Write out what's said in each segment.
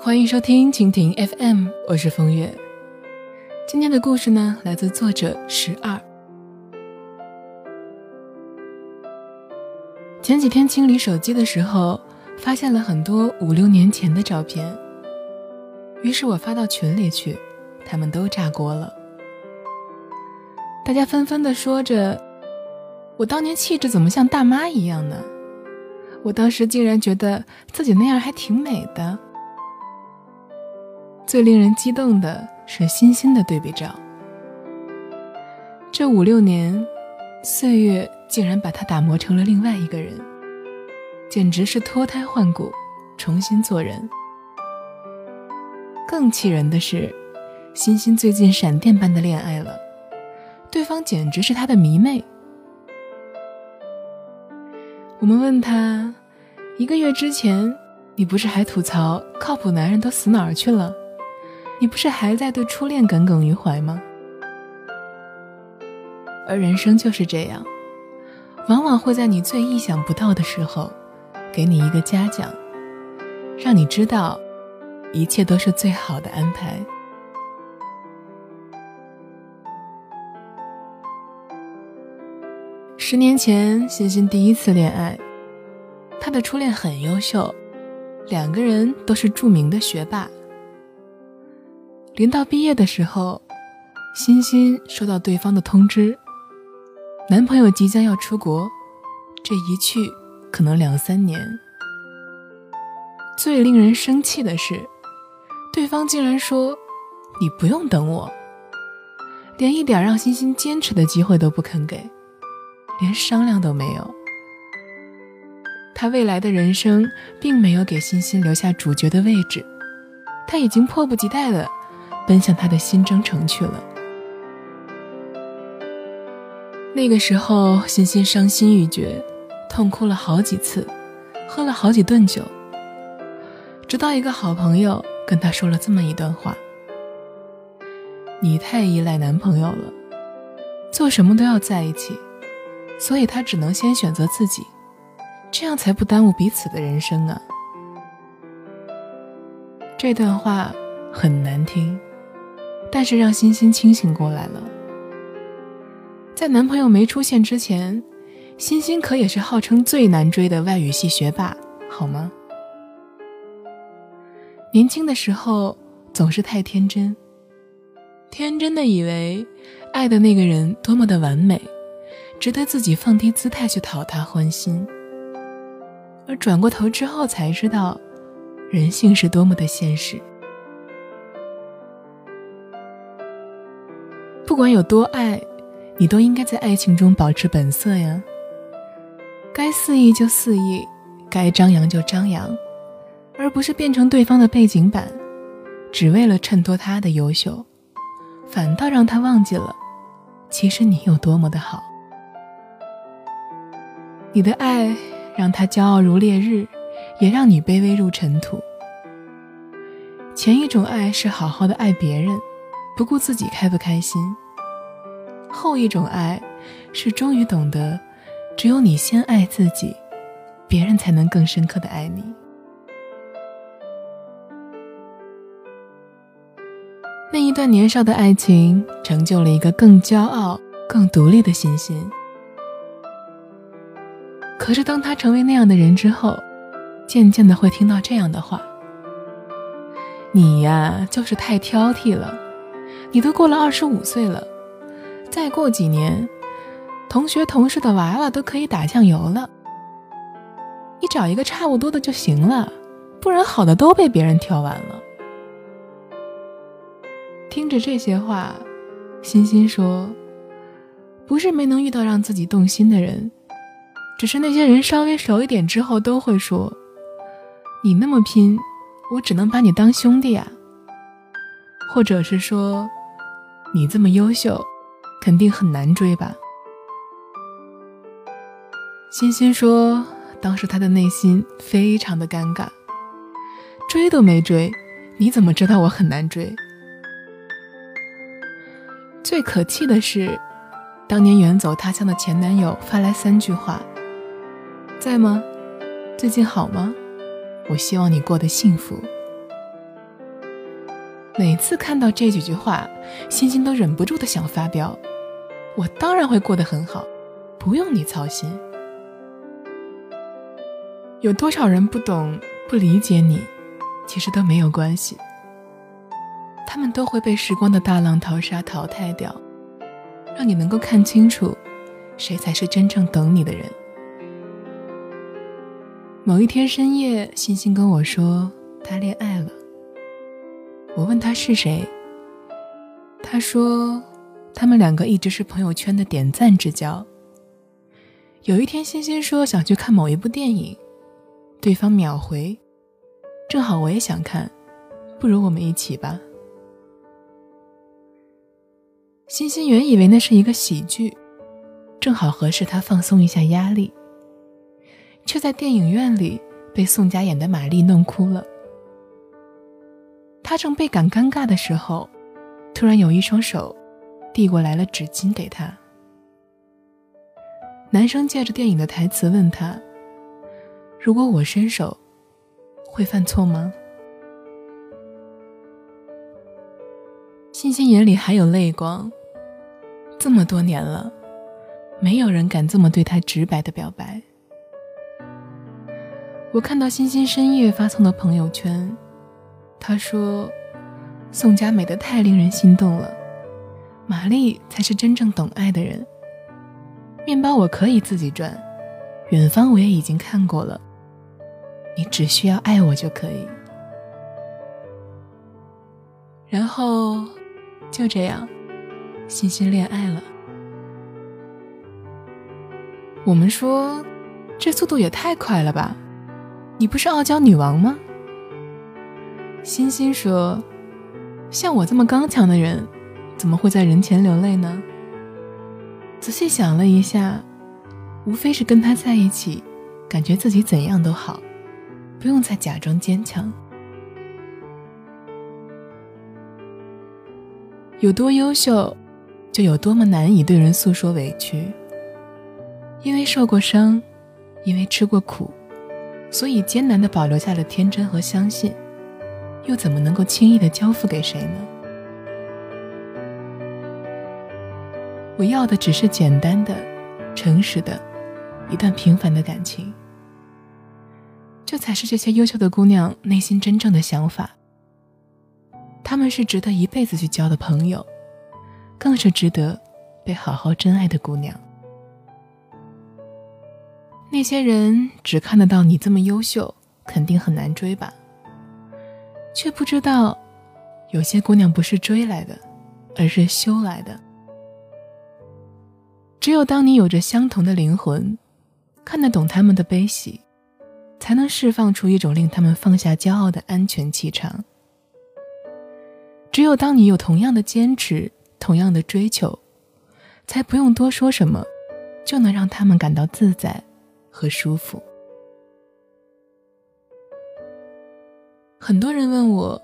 欢迎收听蜻蜓 FM， 我是风月。今天的故事呢，来自作者12。前几天清理手机的时候，发现了很多5、6年前的照片，于是我发到群里去，他们都炸锅了。大家纷纷地说着，我当年气质怎么像大妈一样呢？我当时竟然觉得自己那样还挺美的。最令人激动的是欣欣的对比照，这5、6年岁月竟然把她打磨成了另外一个人，简直是脱胎换骨，重新做人。更气人的是，欣欣最近闪电般的恋爱了，对方简直是她的迷妹。我们问她，1个月之前你不是还吐槽靠谱男人都死哪儿去了？你不是还在对初恋耿耿于怀吗？而人生就是这样，往往会在你最意想不到的时候，给你一个嘉奖，让你知道一切都是最好的安排。10年前，欣欣第一次恋爱，她的初恋很优秀，2个人都是著名的学霸。临到毕业的时候，欣欣收到对方的通知，男朋友即将要出国，这一去可能2、3年。最令人生气的是，对方竟然说，你不用等我，连一点让欣欣坚持的机会都不肯给，连商量都没有。他未来的人生并没有给欣欣留下主角的位置，他已经迫不及待地奔向他的新征程去了。那个时候，欣欣伤心欲绝，痛哭了好几次，喝了好几顿酒，直到一个好朋友跟她说了这么一段话：你太依赖男朋友了，做什么都要在一起，所以她只能先选择自己，这样才不耽误彼此的人生啊。这段话很难听，但是让欣欣清醒过来了。在男朋友没出现之前，欣欣可也是号称最难追的外语系学霸，好吗？年轻的时候总是太天真，天真的以为爱的那个人多么的完美，值得自己放低姿态去讨他欢心。而转过头之后才知道，人性是多么的现实。不管有多爱，你都应该在爱情中保持本色呀。该肆意就肆意，该张扬就张扬，而不是变成对方的背景板，只为了衬托他的优秀，反倒让他忘记了，其实你有多么的好。你的爱让他骄傲如烈日，也让你卑微入尘土。前一种爱是好好的爱别人，不顾自己开不开心；后一种爱是终于懂得，只有你先爱自己，别人才能更深刻的爱你。那一段年少的爱情，成就了一个更骄傲、更独立的欣欣。可是当她成为那样的人之后，渐渐的会听到这样的话：你呀，就是太挑剔了，你都过了25岁了，再过几年，同学同事的娃娃都可以打酱油了，你找一个差不多的就行了，不然好的都被别人挑完了。听着这些话，欣欣说，不是没能遇到让自己动心的人，只是那些人稍微熟一点之后都会说，你那么拼，我只能把你当兄弟啊。或者是说，你这么优秀，肯定很难追吧。欣欣说，当时她的内心非常的尴尬，追都没追，你怎么知道我很难追？最可气的是，当年远走他乡的前男友发来3句话：在吗？最近好吗？我希望你过得幸福。每次看到这几句话，欣欣都忍不住的想发飙。我当然会过得很好，不用你操心。有多少人不懂、不理解你，其实都没有关系。他们都会被时光的大浪淘沙淘汰掉，让你能够看清楚，谁才是真正等你的人。某一天深夜，欣欣跟我说她恋爱了。我问她是谁，她说他们两个一直是朋友圈的点赞之交。有一天欣欣说想去看某一部电影，对方秒回，正好我也想看，不如我们一起吧。欣欣原以为那是一个喜剧，正好合适她放松一下压力，却在电影院里被宋佳演的玛丽弄哭了。她正倍感尴尬的时候，突然有一双手递过来了纸巾给她。男生借着电影的台词问她，如果我伸手会犯错吗？欣欣眼里还有泪光，这么多年了，没有人敢这么对她直白的表白。我看到欣欣深夜发送的朋友圈，她说宋佳美得太令人心动了，玛丽才是真正懂爱的人。面包我可以自己赚，远方我也已经看过了，你只需要爱我就可以。然后就这样，欣欣恋爱了。我们说这速度也太快了吧，你不是傲娇女王吗？欣欣说，像我这么刚强的人怎么会在人前流泪呢？仔细想了一下，无非是跟他在一起，感觉自己怎样都好，不用再假装坚强。有多优秀，就有多么难以对人诉说委屈。因为受过伤，因为吃过苦，所以艰难地保留下了天真和相信，又怎么能够轻易地交付给谁呢？我要的只是简单的、诚实的、一段平凡的感情。这才是这些优秀的姑娘内心真正的想法。她们是值得一辈子去交的朋友，更是值得被好好珍爱的姑娘。那些人只看得到你这么优秀，肯定很难追吧，却不知道，有些姑娘不是追来的，而是修来的。只有当你有着相同的灵魂，看得懂他们的悲喜，才能释放出一种令他们放下骄傲的安全气场。只有当你有同样的坚持，同样的追求，才不用多说什么，就能让他们感到自在和舒服。很多人问我，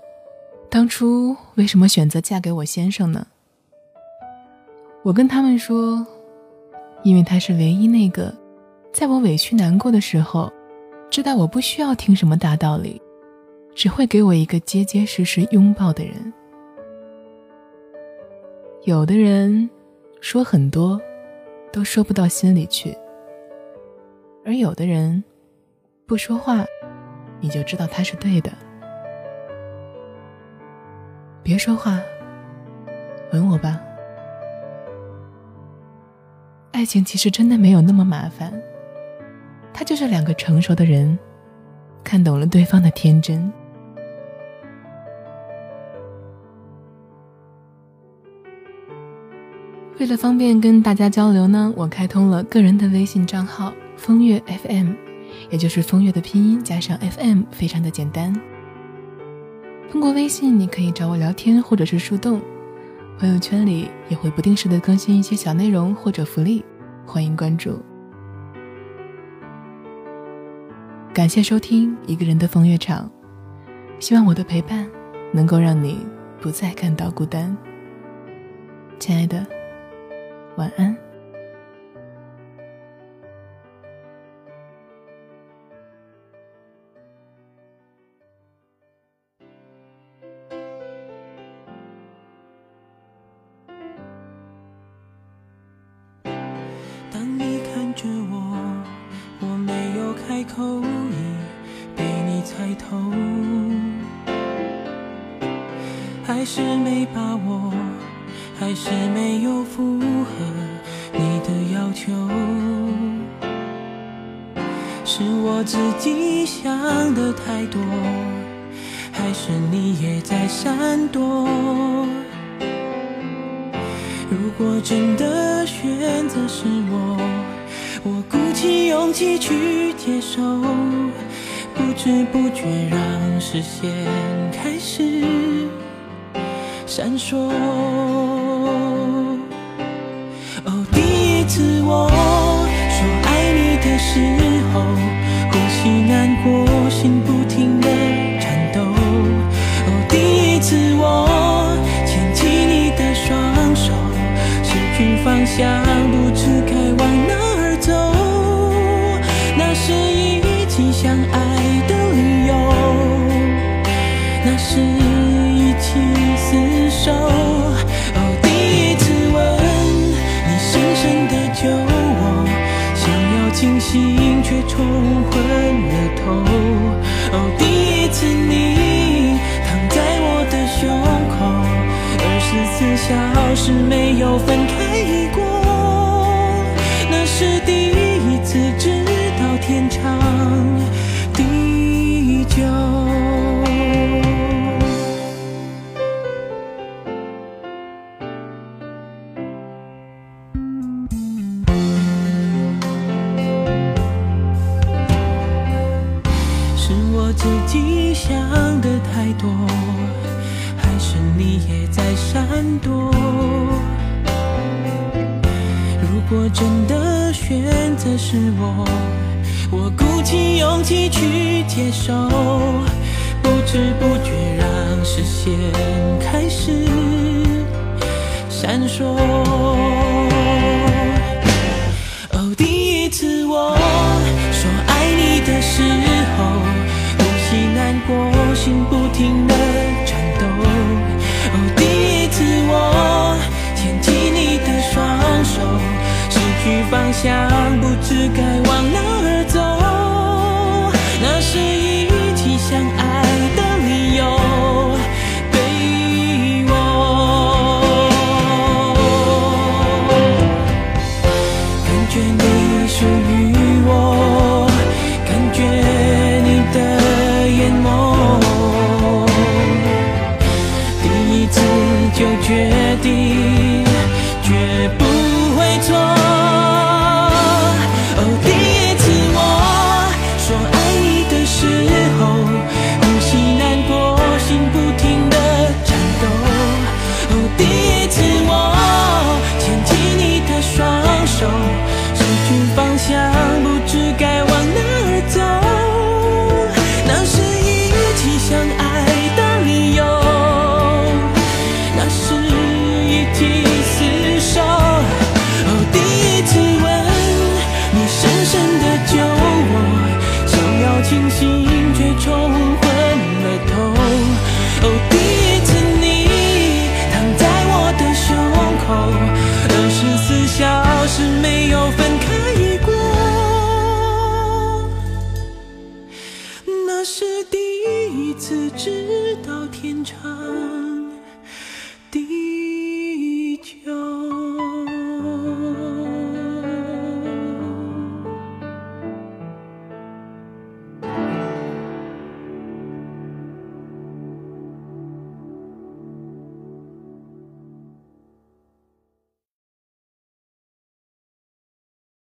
当初为什么选择嫁给我先生呢？我跟他们说，因为他是唯一那个在我委屈难过的时候，知道我不需要听什么大道理，只会给我一个结结实实拥抱的人。有的人说很多都说不到心里去，而有的人不说话你就知道他是对的。别说话，吻我吧。爱情其实真的没有那么麻烦，它就是两个成熟的人看懂了对方的天真。为了方便跟大家交流呢，我开通了个人的微信账号风月 FM， 也就是风月的拼音加上 FM， 非常的简单。通过微信你可以找我聊天或者是树洞，朋友圈里也会不定时的更新一些小内容或者福利，欢迎关注。感谢收听一个人的风月场，希望我的陪伴能够让你不再感到孤单。亲爱的，晚安。口已被你猜透，还是没把握，还是没有符合你的要求，是我自己想的太多，还是你也在闪躲？如果真的选择是我鼓起勇气去接受，不知不觉让视线开始闪烁。哦，第一次我说爱你的时候，或许难过，心不停地颤抖。哦，第一次我牵起你的双手，失去方向，不知该往哪儿走。那是一起相爱的理由，那是一起厮守。哦，第一次吻，你深深的揪我，想要清醒却冲昏了头。哦，第一次你躺在我的胸口，24小时没有分开过。那是第一次知道天长地久。自己想的太多，还是你也在闪躲？如果真的选择是我鼓起勇气去接受，不知不觉让视线开始闪烁。哦，第一次我说爱你的时候，难过，心不停地颤抖。哦，第一次我牵起你的双手，失去方向，不知该往哪儿走。那是一起相爱的理由，对我感觉你属于我，感觉就决定绝不会错。哦，第一次我说爱你的时候，呼吸难过，心不停地颤抖。哦，第一次我牵起你的双手，失去方向，不知该往哪儿走。那是一起相爱的理由，清醒却冲昏了头。哦，第一次你躺在我的胸口，24小时没有分开过。那是第一次知道天长地久。